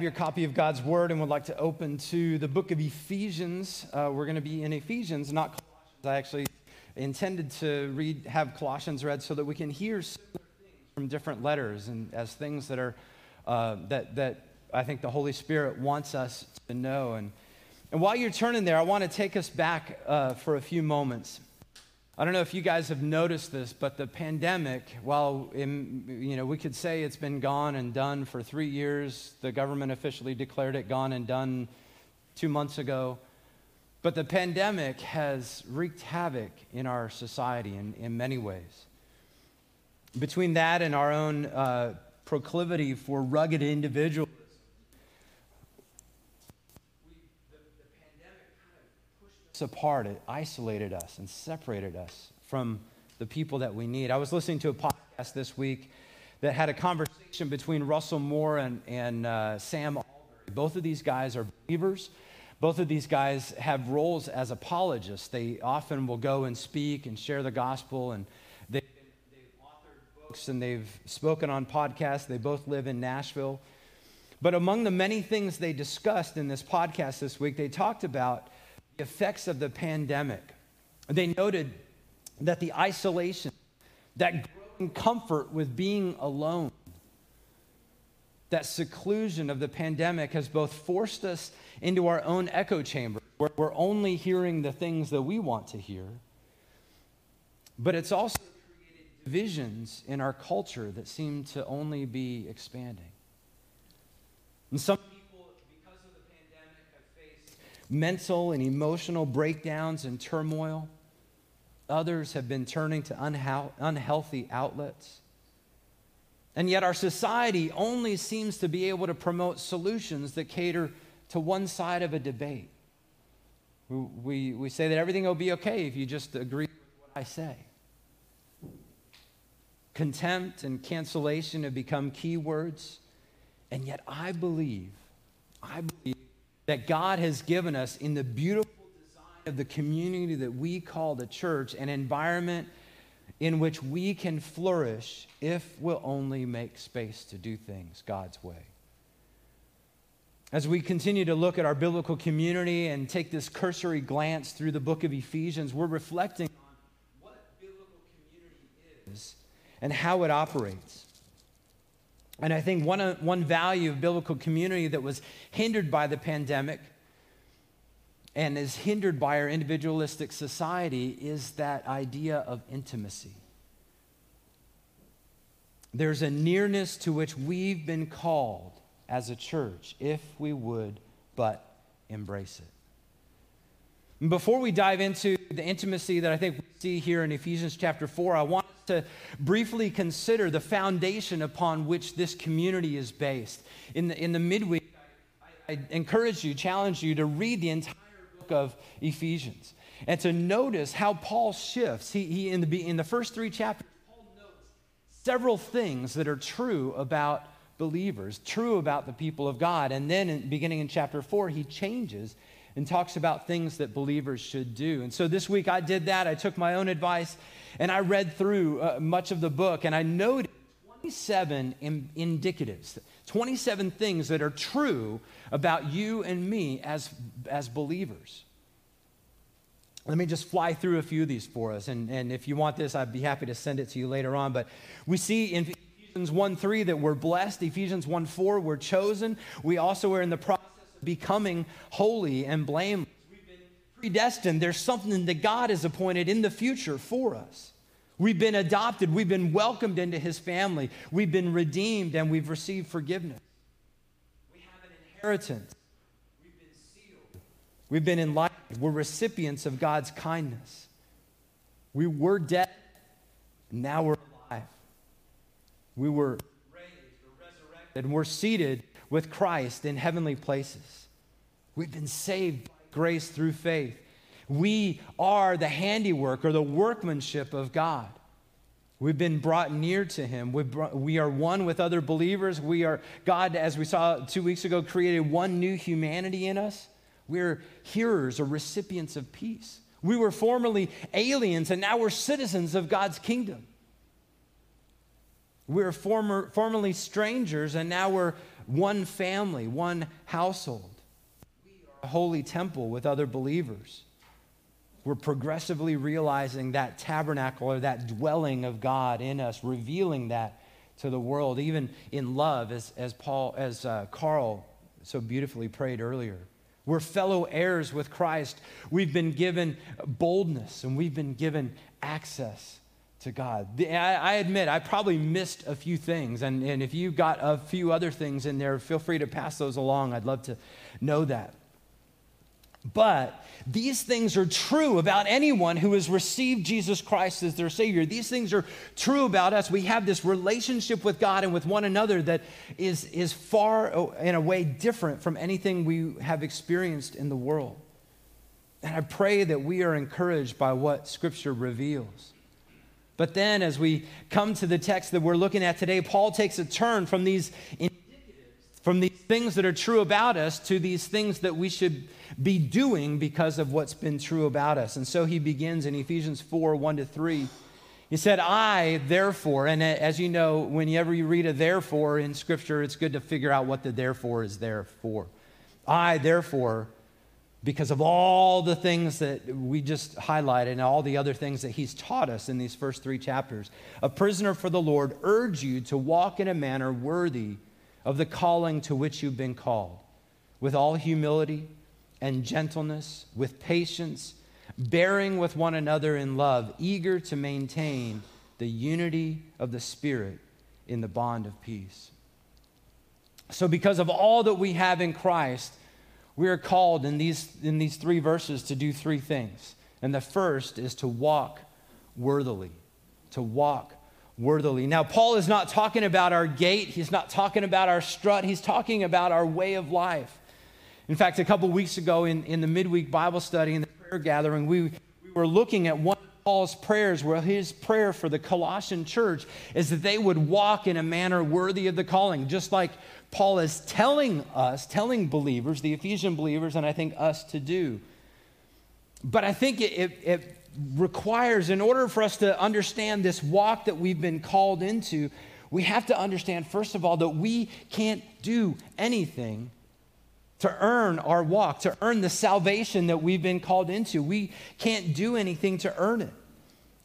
Your copy of God's Word and would like to open to the book of Ephesians. We're going to be in Ephesians, not Colossians. I actually intended to have Colossians read so that we can hear similar things from different letters and as things that are that I think the Holy Spirit wants us to know. And while you're turning there, I want to take us back for a few moments. I don't know if you guys have noticed this, but the pandemic, while we could say it's been gone and done for 3 years, the government officially declared it gone and done 2 months ago, but the pandemic has wreaked havoc in our society in many ways. Between that and our own proclivity for rugged individuals, apart, it isolated us and separated us from the people that we need. I was listening to a podcast this week that had a conversation between Russell Moore and Sam Alberry. Both of these guys are believers. Both of these guys have roles as apologists. They often will go and speak and share the gospel, and they've authored books and they've spoken on podcasts. They both live in Nashville. But among the many things they discussed in this podcast this week, they talked about the effects of the pandemic. They noted that the isolation, that growing comfort with being alone, that seclusion of the pandemic has both forced us into our own echo chamber, where we're only hearing the things that we want to hear, but it's also created divisions in our culture that seem to only be expanding. And some mental and emotional breakdowns and turmoil. Others have been turning to unhealthy outlets. And yet our society only seems to be able to promote solutions that cater to one side of a debate. We say that everything will be okay if you just agree with what I say. Contempt and cancellation have become keywords. And yet I believe that God has given us in the beautiful design of the community that we call the church, an environment in which we can flourish if we'll only make space to do things God's way. As we continue to look at our biblical community and take this cursory glance through the book of Ephesians, we're reflecting on what biblical community is and how it operates. And I think one value of biblical community that was hindered by the pandemic and is hindered by our individualistic society is that idea of intimacy. There's a nearness to which we've been called as a church if we would but embrace it. And before we dive into the intimacy that I think we see here in Ephesians chapter 4, I want to briefly consider the foundation upon which this community is based. In the midweek, I encourage you, challenge you to read the entire book of Ephesians and to notice how Paul shifts. He in the first three chapters, Paul notes several things that are true about believers, true about the people of God. And then beginning in chapter 4, he changes and talks about things that believers should do. And so this week I did that. I took my own advice, and I read through much of the book, and I noted 27 indicatives, 27 things that are true about you and me as believers. Let me just fly through a few of these for us, and if you want this, I'd be happy to send it to you later on. But we see in Ephesians 1:3 that we're blessed. Ephesians 1:4, we're chosen. We also are in the process becoming holy and blameless. We've been predestined. There's something that God has appointed in the future for us. We've been adopted. We've been welcomed into his family. We've been redeemed, and we've received forgiveness. We have an inheritance. We've been sealed. We've been enlightened. We're recipients of God's kindness. We were dead, and now we're alive. We were raised, we're resurrected, and we're seated with Christ in heavenly places. We've been saved by grace through faith. We are the handiwork or the workmanship of God. We've been brought near to him. We are one with other believers. God, as we saw 2 weeks ago, created one new humanity in us. We're hearers or recipients of peace. We were formerly aliens, and now we're citizens of God's kingdom. We were formerly strangers, and now we're one family, one household. We are a holy temple with other believers. We're progressively realizing that tabernacle or that dwelling of God in us, revealing that to the world, even in love, as Carl so beautifully prayed earlier. We're fellow heirs with Christ. We've been given boldness and we've been given access to God. I admit, I probably missed a few things. And if you got a few other things in there, feel free to pass those along. I'd love to know that. But these things are true about anyone who has received Jesus Christ as their Savior. These things are true about us. We have this relationship with God and with one another that is far, in a way, different from anything we have experienced in the world. And I pray that we are encouraged by what Scripture reveals. But then as we come to the text that we're looking at today, Paul takes a turn from these things that are true about us to these things that we should be doing because of what's been true about us. And so he begins in Ephesians 4, 1-3. He said, I, therefore, and as you know, whenever you read a therefore in Scripture, it's good to figure out what the therefore is there for. I, therefore, because of all the things that we just highlighted and all the other things that he's taught us in these first three chapters, a prisoner for the Lord, urge you to walk in a manner worthy of the calling to which you've been called, with all humility and gentleness, with patience, bearing with one another in love, eager to maintain the unity of the Spirit in the bond of peace. So because of all that we have in Christ, we are called in these three verses to do three things. And the first is to walk worthily, to walk worthily. Now, Paul is not talking about our gait. He's not talking about our strut. He's talking about our way of life. In fact, a couple weeks ago in the midweek Bible study, in the prayer gathering, we were looking at one of Paul's prayers, where his prayer for the Colossian church is that they would walk in a manner worthy of the calling, just like Paul is telling us, telling believers, the Ephesian believers, and I think us to do. But I think it requires, in order for us to understand this walk that we've been called into, we have to understand, first of all, that we can't do anything to earn our walk, to earn the salvation that we've been called into. We can't do anything to earn it.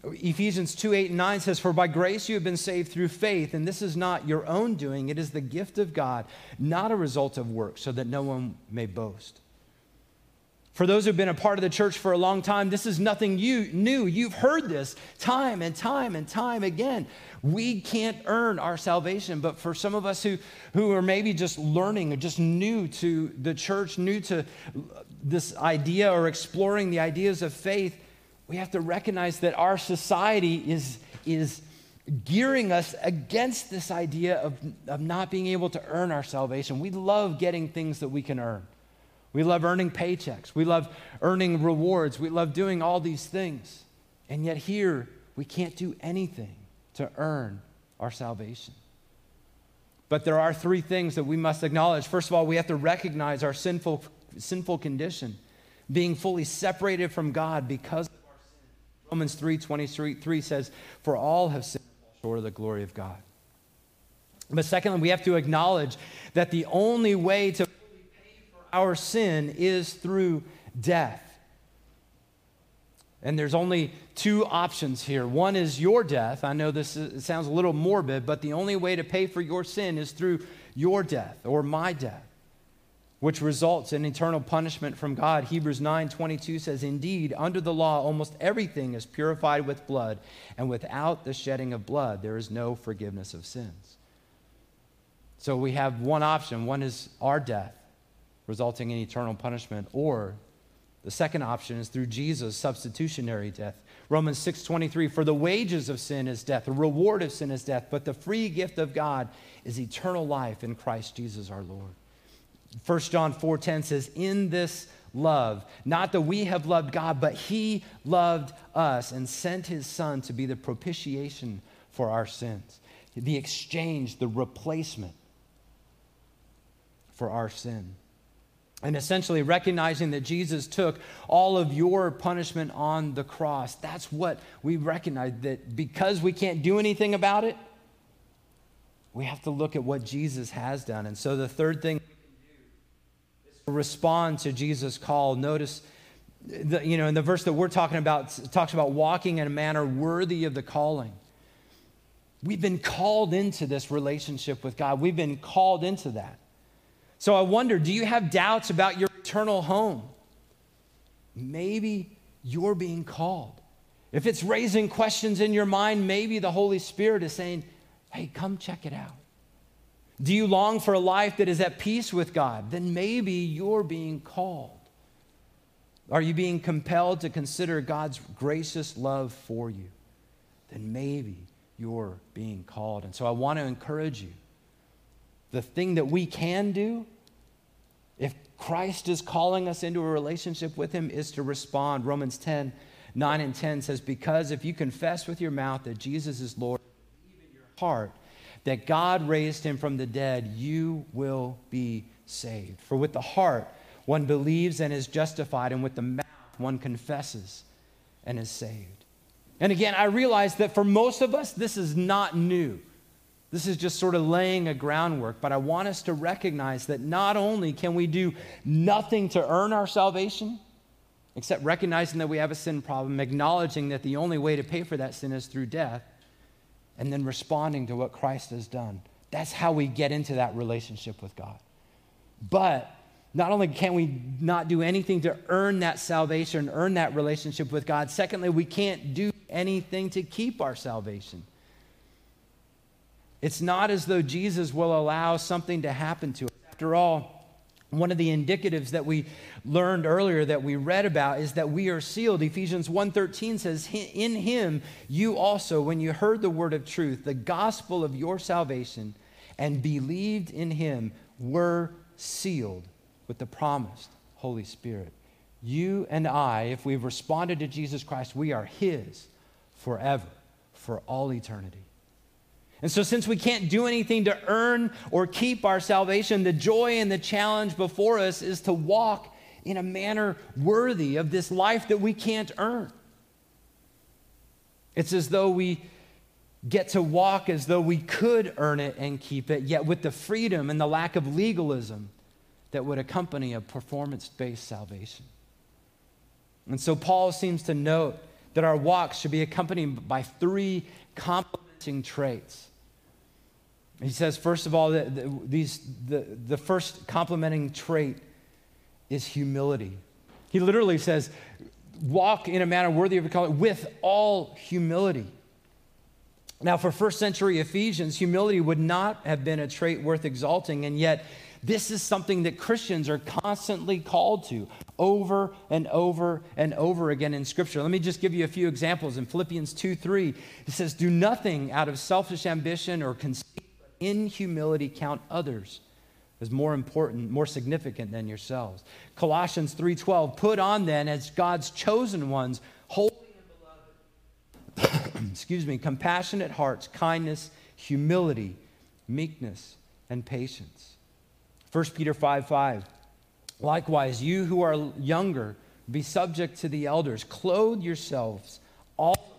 Ephesians 2, 8, and 9 says, for by grace you have been saved through faith, and this is not your own doing. It is the gift of God, not a result of works, so that no one may boast. For those who've been a part of the church for a long time, this is nothing new. You've heard this time and time and time again. We can't earn our salvation. But for some of us who are maybe just learning or just new to the church, new to this idea or exploring the ideas of faith, we have to recognize that our society is gearing us against this idea of not being able to earn our salvation. We love getting things that we can earn. We love earning paychecks. We love earning rewards. We love doing all these things. And yet here, we can't do anything to earn our salvation. But there are three things that we must acknowledge. First of all, we have to recognize our sinful condition, being fully separated from God because of our sin. Romans 3:23 says, for all have sinned and fall short of the glory of God. But secondly, we have to acknowledge that the only way to our sin is through death. And there's only two options here. One is your death. I know this it sounds a little morbid, but the only way to pay for your sin is through your death or my death, which results in eternal punishment from God. Hebrews 9:22 says, indeed, under the law, almost everything is purified with blood, and without the shedding of blood, there is no forgiveness of sins. So we have one option. One is our death, resulting in eternal punishment, or the second option is through Jesus' substitutionary death. Romans 6:23, for the wages of sin is death, the reward of sin is death, but the free gift of God is eternal life in Christ Jesus our Lord. 1 John 4:10 says, in this love, not that we have loved God, but he loved us and sent his son to be the propitiation for our sins, the exchange, the replacement for our sin. And essentially recognizing that Jesus took all of your punishment on the cross. That's what we recognize, that because we can't do anything about it, We have to look at what Jesus has done. And so the third thing we can do is to respond to Jesus' call. Notice, in the verse that we're talking about, it talks about walking in a manner worthy of the calling. We've been called into this relationship with God. We've been called into that. So I wonder, do you have doubts about your eternal home? Maybe you're being called. If it's raising questions in your mind, maybe the Holy Spirit is saying, hey, come check it out. Do you long for a life that is at peace with God? Then maybe you're being called. Are you being compelled to consider God's gracious love for you? Then maybe you're being called. And so I want to encourage you. The thing that we can do, if Christ is calling us into a relationship with him, is to respond. Romans 10:9-10 says, because if you confess with your mouth that Jesus is Lord, believe in your heart that God raised him from the dead, you will be saved. For with the heart one believes and is justified, and with the mouth one confesses and is saved. And again, I realize that for most of us, this is not new. This is just sort of laying a groundwork, but I want us to recognize that not only can we do nothing to earn our salvation, except recognizing that we have a sin problem, acknowledging that the only way to pay for that sin is through death, and then responding to what Christ has done. That's how we get into that relationship with God. But not only can we not do anything to earn that salvation, earn that relationship with God, secondly, we can't do anything to keep our salvation. It's not as though Jesus will allow something to happen to us. After all, one of the indicatives that we learned earlier that we read about is that we are sealed. Ephesians 1:13 says, in him you also, when you heard the word of truth, the gospel of your salvation, and believed in him, were sealed with the promised Holy Spirit. You and I, if we've responded to Jesus Christ, we are his forever, for all eternity. And so since we can't do anything to earn or keep our salvation, the joy and the challenge before us is to walk in a manner worthy of this life that we can't earn. It's as though we get to walk as though we could earn it and keep it, yet with the freedom and the lack of legalism that would accompany a performance-based salvation. And so Paul seems to note that our walk should be accompanied by three complementing traits. He says, first of all, the first complementing trait is humility. He literally says, walk in a manner worthy of your calling with all humility. Now, for first century Ephesians, humility would not have been a trait worth exalting, and yet this is something that Christians are constantly called to over and over and over again in Scripture. Let me just give you a few examples. In Philippians 2:3, it says, do nothing out of selfish ambition or conceit, but in humility count others as more important, more significant than yourselves. Colossians 3:12, put on then as God's chosen ones, holy and beloved, compassionate hearts, kindness, humility, meekness, and patience. 1 Peter 5:5, likewise, you who are younger, be subject to the elders. Clothe yourselves all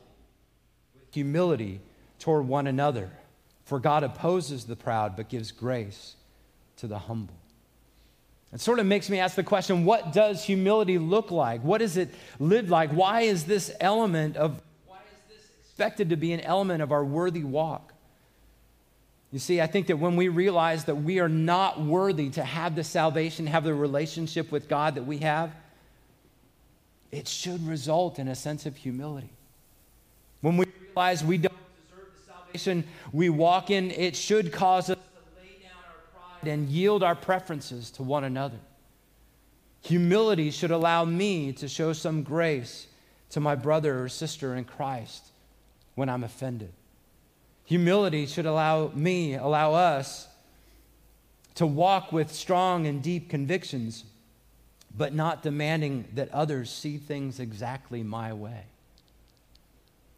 with humility toward one another. For God opposes the proud, but gives grace to the humble. It sort of makes me ask the question, what does humility look like? What does it live like? Why is this expected to be an element of our worthy walk? You see, I think that when we realize that we are not worthy to have the salvation, have the relationship with God that we have, it should result in a sense of humility. When we realize we don't deserve the salvation we walk in, it should cause us to lay down our pride and yield our preferences to one another. Humility should allow me to show some grace to my brother or sister in Christ when I'm offended. Humility should allow us to walk with strong and deep convictions, but not demanding that others see things exactly my way.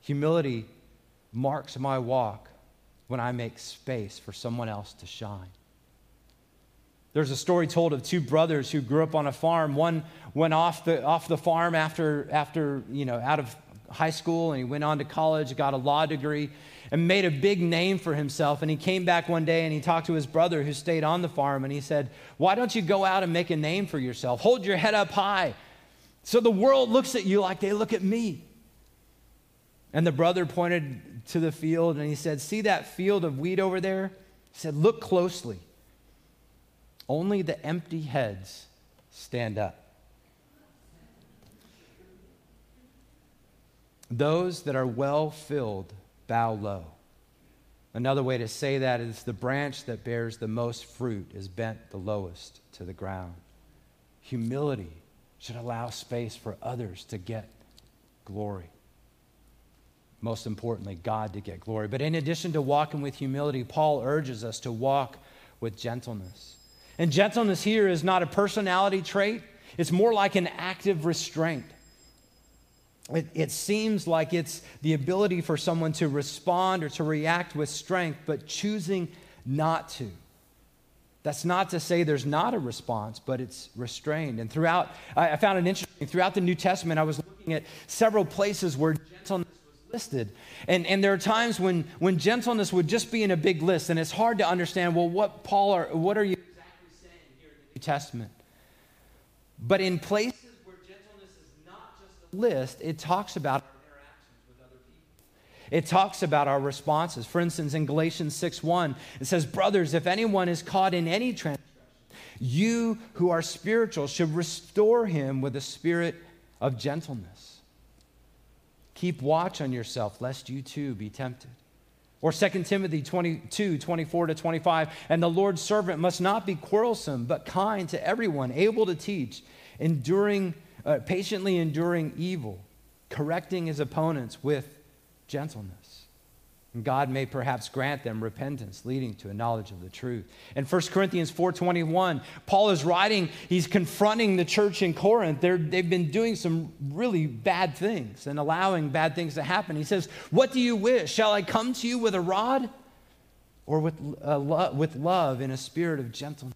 Humility marks my walk when I make space for someone else to shine. There's a story told of two brothers who grew up on a farm. One went off the farm after out of high school and he went on to college, got a law degree, and made a big name for himself. And he came back one day and he talked to his brother who stayed on the farm, and he said, "Why don't you go out and make a name for yourself? Hold your head up high so the world looks at you like they look at me." And the brother pointed to the field and he said, "See that field of wheat over there?" He said, "Look closely. Only the empty heads stand up. Those that are well filled bow low." Another way to say that is the branch that bears the most fruit is bent the lowest to the ground. Humility should allow space for others to get glory. Most importantly, God to get glory. But in addition to walking with humility, Paul urges us to walk with gentleness. And gentleness here is not a personality trait. It's more like an active restraint. It seems like it's the ability for someone to respond or to react with strength, but choosing not to. That's not to say there's not a response, but it's restrained. And throughout, I found it interesting, throughout the New Testament, I was looking at several places where gentleness was listed. And there are times when gentleness would just be in a big list, and it's hard to understand, well, what are you exactly saying here in the New Testament? But in places where gentleness is not just a list, it talks about our interactions with other people. It talks about our responses. For instance, in Galatians 6:1, it says, "Brothers, if anyone is caught in any transgression, you who are spiritual should restore him with a spirit of gentleness. Keep watch on yourself, lest you too be tempted." Or 2 Timothy 22:24-25, "And the Lord's servant must not be quarrelsome, but kind to everyone, able to teach, patiently enduring evil, correcting his opponents with gentleness. And God may perhaps grant them repentance, leading to a knowledge of the truth." And 1 Corinthians 4:21, Paul is writing, he's confronting the church in Corinth. They've been doing some really bad things and allowing bad things to happen. He says, "What do you wish? Shall I come to you with a rod or with love in a spirit of gentleness?"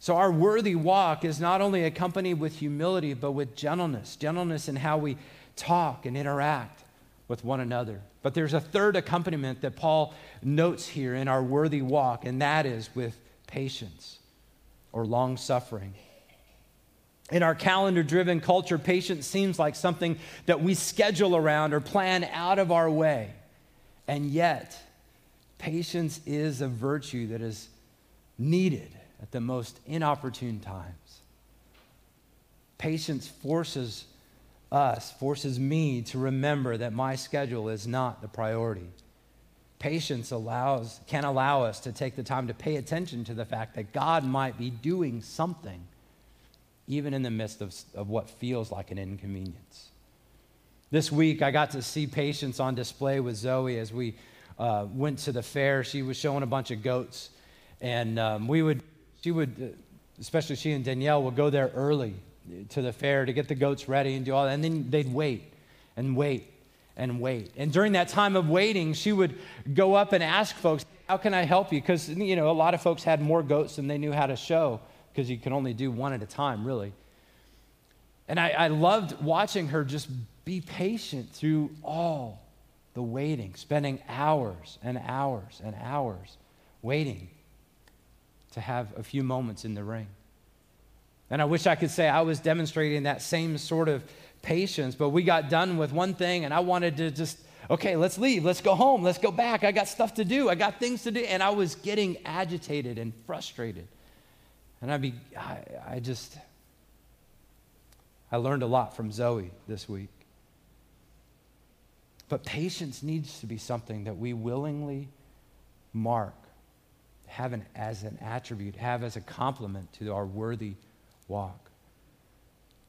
So our worthy walk is not only accompanied with humility, but with gentleness. Gentleness in how we talk and interact with one another. But there's a third accompaniment that Paul notes here in our worthy walk, and that is with patience or long-suffering. In our calendar-driven culture, patience seems like something that we schedule around or plan out of our way. And yet, patience is a virtue that is needed at the most inopportune times. Patience forces me to remember that my schedule is not the priority. Patience can allow us to take the time to pay attention to the fact that God might be doing something, even in the midst of what feels like an inconvenience. This week, I got to see patience on display with Zoe as we went to the fair. She was showing a bunch of goats, and especially she and Danielle, would go there early to the fair to get the goats ready and do all that. And then they'd wait and wait and wait. And during that time of waiting, she would go up and ask folks, "How can I help you?" Because, you know, a lot of folks had more goats than they knew how to show, because you can only do one at a time, really. And I loved watching her just be patient through all the waiting, spending hours and hours and hours waiting to have a few moments in the ring. And I wish I could say I was demonstrating that same sort of patience, but we got done with one thing and I wanted to just, okay, let's leave, let's go home, let's go back. I got stuff to do, I got things to do. And I was getting agitated and frustrated. And I learned a lot from Zoe this week. But patience needs to be something that we willingly mark, have as an attribute, have as a compliment to our worthy walk.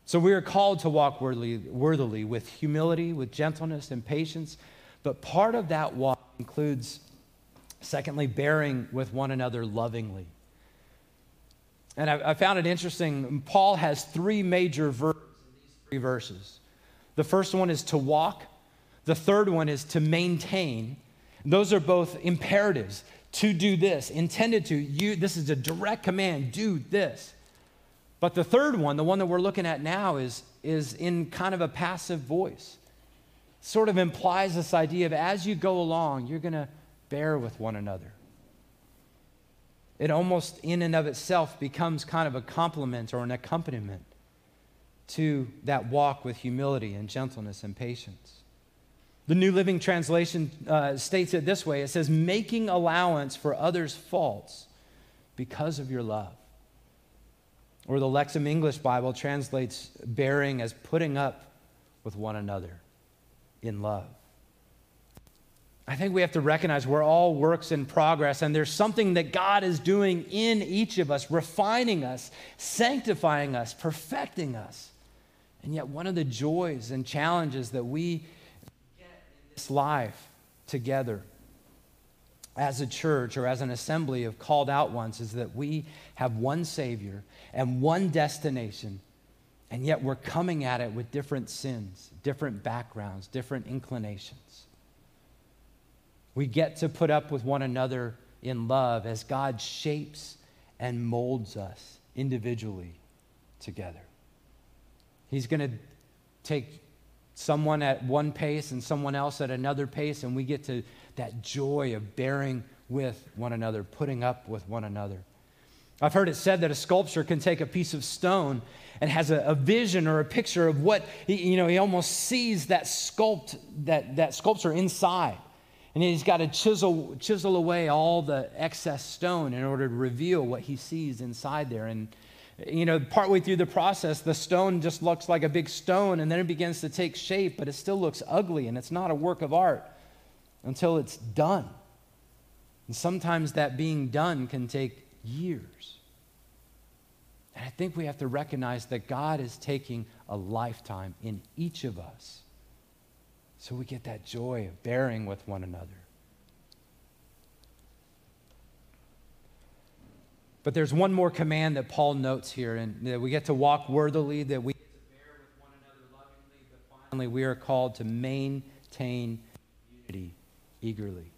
So we are called to walk worthily with humility, with gentleness and patience, but part of that walk includes, secondly, bearing with one another lovingly. And I found it interesting, Paul has three major verbs in these three verses. The first one is to walk, the third one is to maintain. Those are both imperatives, to do this, intended to, you. This is a direct command, do this. But the third one, the one that we're looking at now, is in kind of a passive voice. Sort of implies this idea of as you go along, you're going to bear with one another. It almost in and of itself becomes kind of a complement or an accompaniment to that walk with humility and gentleness and patience. The New Living Translation states it this way. It says, making allowance for others' faults because of your love. Or the Lexham English Bible translates bearing as putting up with one another in love. I think we have to recognize we're all works in progress, and there's something that God is doing in each of us, refining us, sanctifying us, perfecting us. And yet one of the joys and challenges that we get in this life together as a church or as an assembly of called out ones is that we have one Savior and one destination, and yet we're coming at it with different sins, different backgrounds, different inclinations. We get to put up with one another in love as God shapes and molds us individually together. He's going to take someone at one pace and someone else at another pace, and we get to that joy of bearing with one another, putting up with one another. I've heard it said that a sculptor can take a piece of stone and has a vision or a picture of what, he almost sees that sculpture inside. And he's got to chisel away all the excess stone in order to reveal what he sees inside there. And, partway through the process, the stone just looks like a big stone, and then it begins to take shape, but it still looks ugly, and it's not a work of art until it's done. And sometimes that being done can take years. And I think we have to recognize that God is taking a lifetime in each of us, so we get that joy of bearing with one another. But there's one more command that Paul notes here, and that we get to walk worthily, that we get to bear with one another lovingly, but finally we are called to maintain unity eagerly.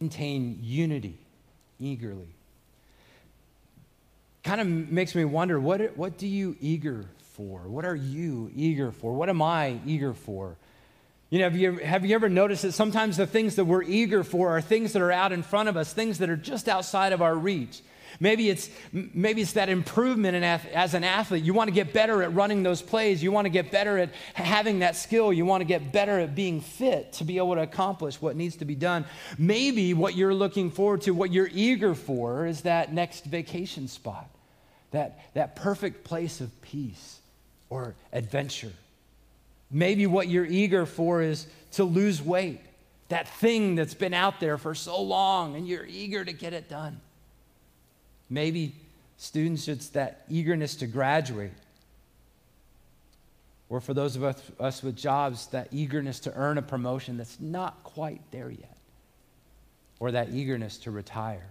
Maintain unity eagerly. Kind of makes me wonder, what do you eager for? What are you eager for? What am I eager for? Have you ever noticed that sometimes the things that we're eager for are things that are out in front of us, things that are just outside of our reach? Maybe it's that improvement as an athlete. You want to get better at running those plays. You want to get better at having that skill. You want to get better at being fit to be able to accomplish what needs to be done. Maybe what you're looking forward to, what you're eager for, is that next vacation spot, that perfect place of peace or adventure. Maybe what you're eager for is to lose weight, that thing that's been out there for so long and you're eager to get it done. Maybe students, it's that eagerness to graduate. Or for those of us with jobs, that eagerness to earn a promotion that's not quite there yet. Or that eagerness to retire.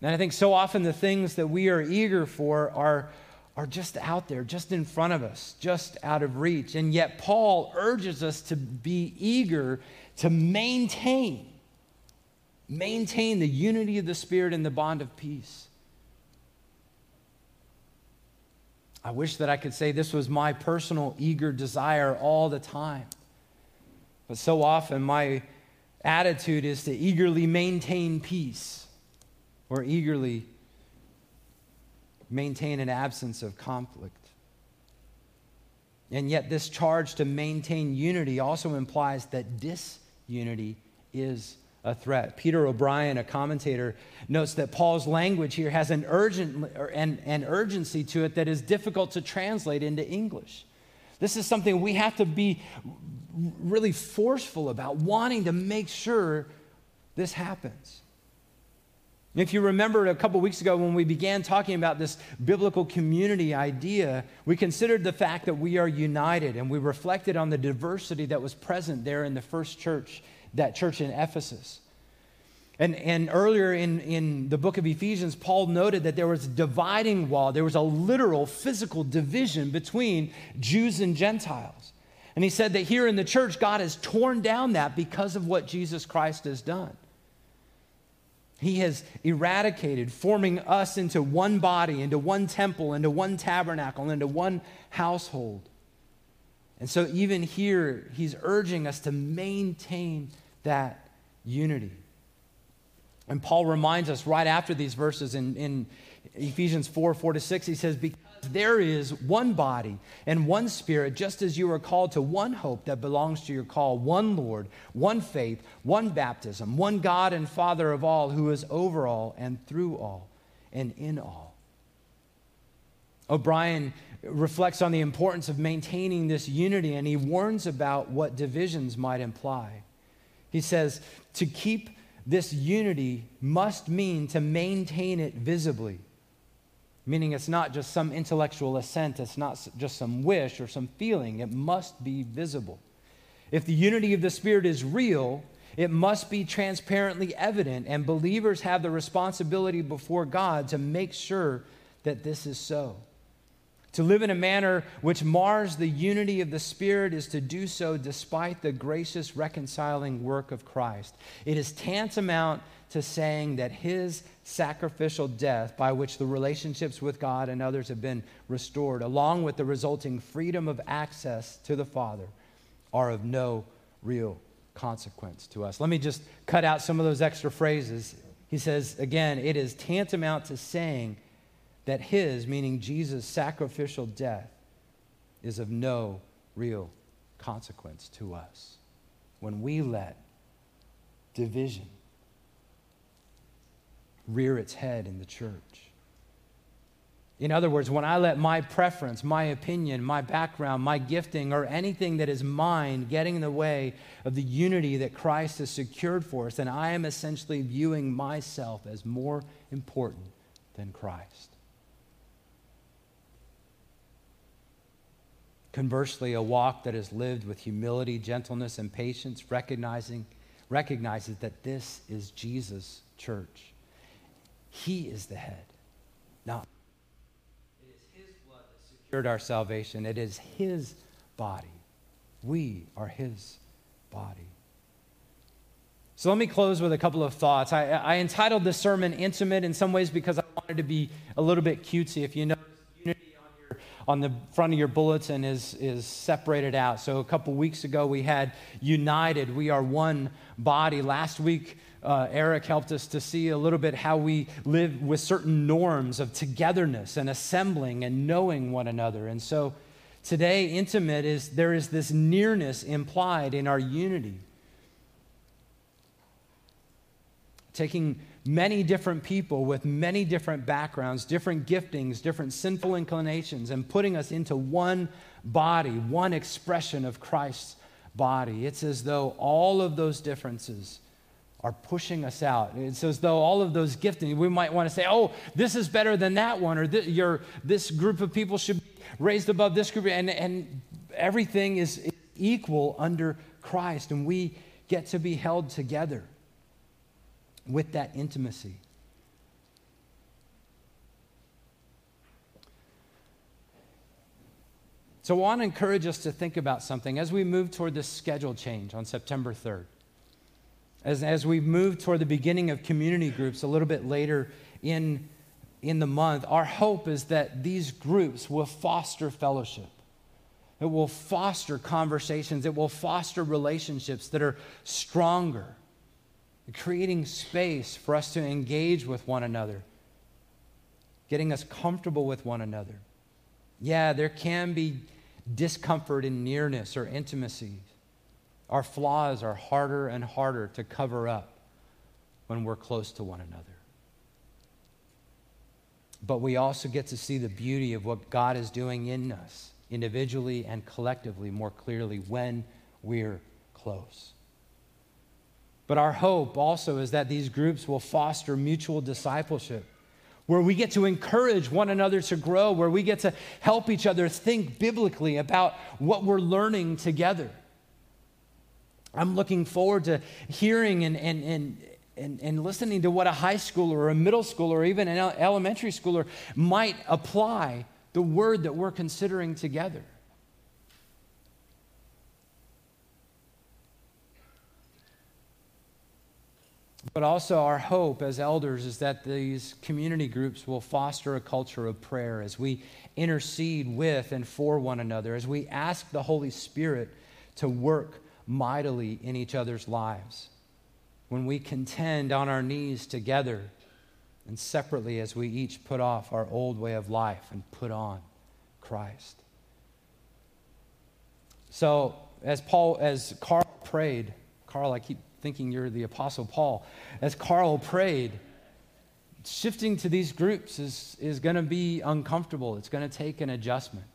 And I think so often the things that we are eager for are just out there, just in front of us, just out of reach. And yet Paul urges us to be eager to maintain the unity of the Spirit and the bond of peace. I wish that I could say this was my personal eager desire all the time. But so often my attitude is to eagerly maintain peace or eagerly maintain an absence of conflict. And yet this charge to maintain unity also implies that disunity is a threat. Peter O'Brien, a commentator, notes that Paul's language here has an urgency to it that is difficult to translate into English. This is something we have to be really forceful about, wanting to make sure this happens. If you remember a couple weeks ago when we began talking about this biblical community idea, we considered the fact that we are united, and we reflected on the diversity that was present there in the first church, that church in Ephesus. And earlier in the book of Ephesians, Paul noted that there was a dividing wall. There was a literal physical division between Jews and Gentiles. And he said that here in the church, God has torn down that because of what Jesus Christ has done. He has eradicated, forming us into one body, into one temple, into one tabernacle, into one household. And so even here, he's urging us to maintain that unity. And Paul reminds us right after these verses in Ephesians 4:4-6, he says, because there is one body and one Spirit, just as you are called to one hope that belongs to your call, one Lord, one faith, one baptism, one God and Father of all, who is over all and through all and in all. O'Brien reflects on the importance of maintaining this unity, and he warns about what divisions might imply. He says, to keep this unity must mean to maintain it visibly, meaning it's not just some intellectual assent, it's not just some wish or some feeling, it must be visible. If the unity of the Spirit is real, it must be transparently evident, and believers have the responsibility before God to make sure that this is so. To live in a manner which mars the unity of the Spirit is to do so despite the gracious reconciling work of Christ. It is tantamount to saying that his sacrificial death, by which the relationships with God and others have been restored, along with the resulting freedom of access to the Father, are of no real consequence to us. Let me just cut out some of those extra phrases. He says, again, it is tantamount to saying that his, meaning Jesus' sacrificial death, is of no real consequence to us when we let division rear its head in the church. In other words, when I let my preference, my opinion, my background, my gifting, or anything that is mine getting in the way of the unity that Christ has secured for us, then I am essentially viewing myself as more important than Christ. Conversely, a walk that is lived with humility, gentleness, and patience recognizes that this is Jesus' church. He is the head, not me. It is his blood that secured our salvation. It is his body. We are his body. So let me close with a couple of thoughts. I entitled this sermon Intimate in some ways because I wanted to be a little bit cutesy. If you know, on the front of your bulletin is separated out. So a couple weeks ago we had united, we are one body. Last week Eric helped us to see a little bit how we live with certain norms of togetherness and assembling and knowing one another. And so today, intimate is there is this nearness implied in our unity. Taking many different people with many different backgrounds, different giftings, different sinful inclinations, and putting us into one body, one expression of Christ's body. It's as though all of those differences are pushing us out. It's as though all of those giftings, we might want to say, oh, this is better than that one, or this group of people should be raised above this group, and everything is equal under Christ, and we get to be held together with that intimacy. So I want to encourage us to think about something as we move toward this schedule change on September 3rd, as we move toward the beginning of community groups a little bit later in the month. Our hope is that these groups will foster fellowship. It will foster conversations. It will foster relationships that are stronger, creating space for us to engage with one another, getting us comfortable with one another. Yeah, there can be discomfort in nearness or intimacy. Our flaws are harder and harder to cover up when we're close to one another. But we also get to see the beauty of what God is doing in us, individually and collectively, more clearly when we're close. But our hope also is that these groups will foster mutual discipleship, where we get to encourage one another to grow, where we get to help each other think biblically about what we're learning together. I'm looking forward to hearing and listening to what a high schooler or a middle schooler or even an elementary schooler might apply the word that we're considering together. But also our hope as elders is that these community groups will foster a culture of prayer as we intercede with and for one another, as we ask the Holy Spirit to work mightily in each other's lives, when we contend on our knees together and separately as we each put off our old way of life and put on Christ. So as Carl prayed, I keep thinking you're the Apostle Paul. As Carl prayed, shifting to these groups is going to be uncomfortable. It's going to take an adjustment.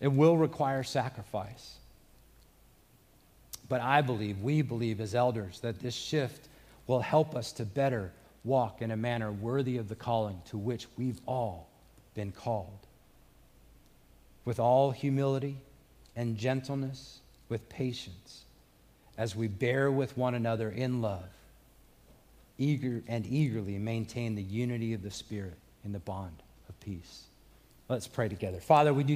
It will require sacrifice. But I believe, we believe as elders, that this shift will help us to better walk in a manner worthy of the calling to which we've all been called. With all humility and gentleness, with patience, as we bear with one another in love, eagerly maintain the unity of the Spirit in the bond of peace. Let's pray together. Father, we do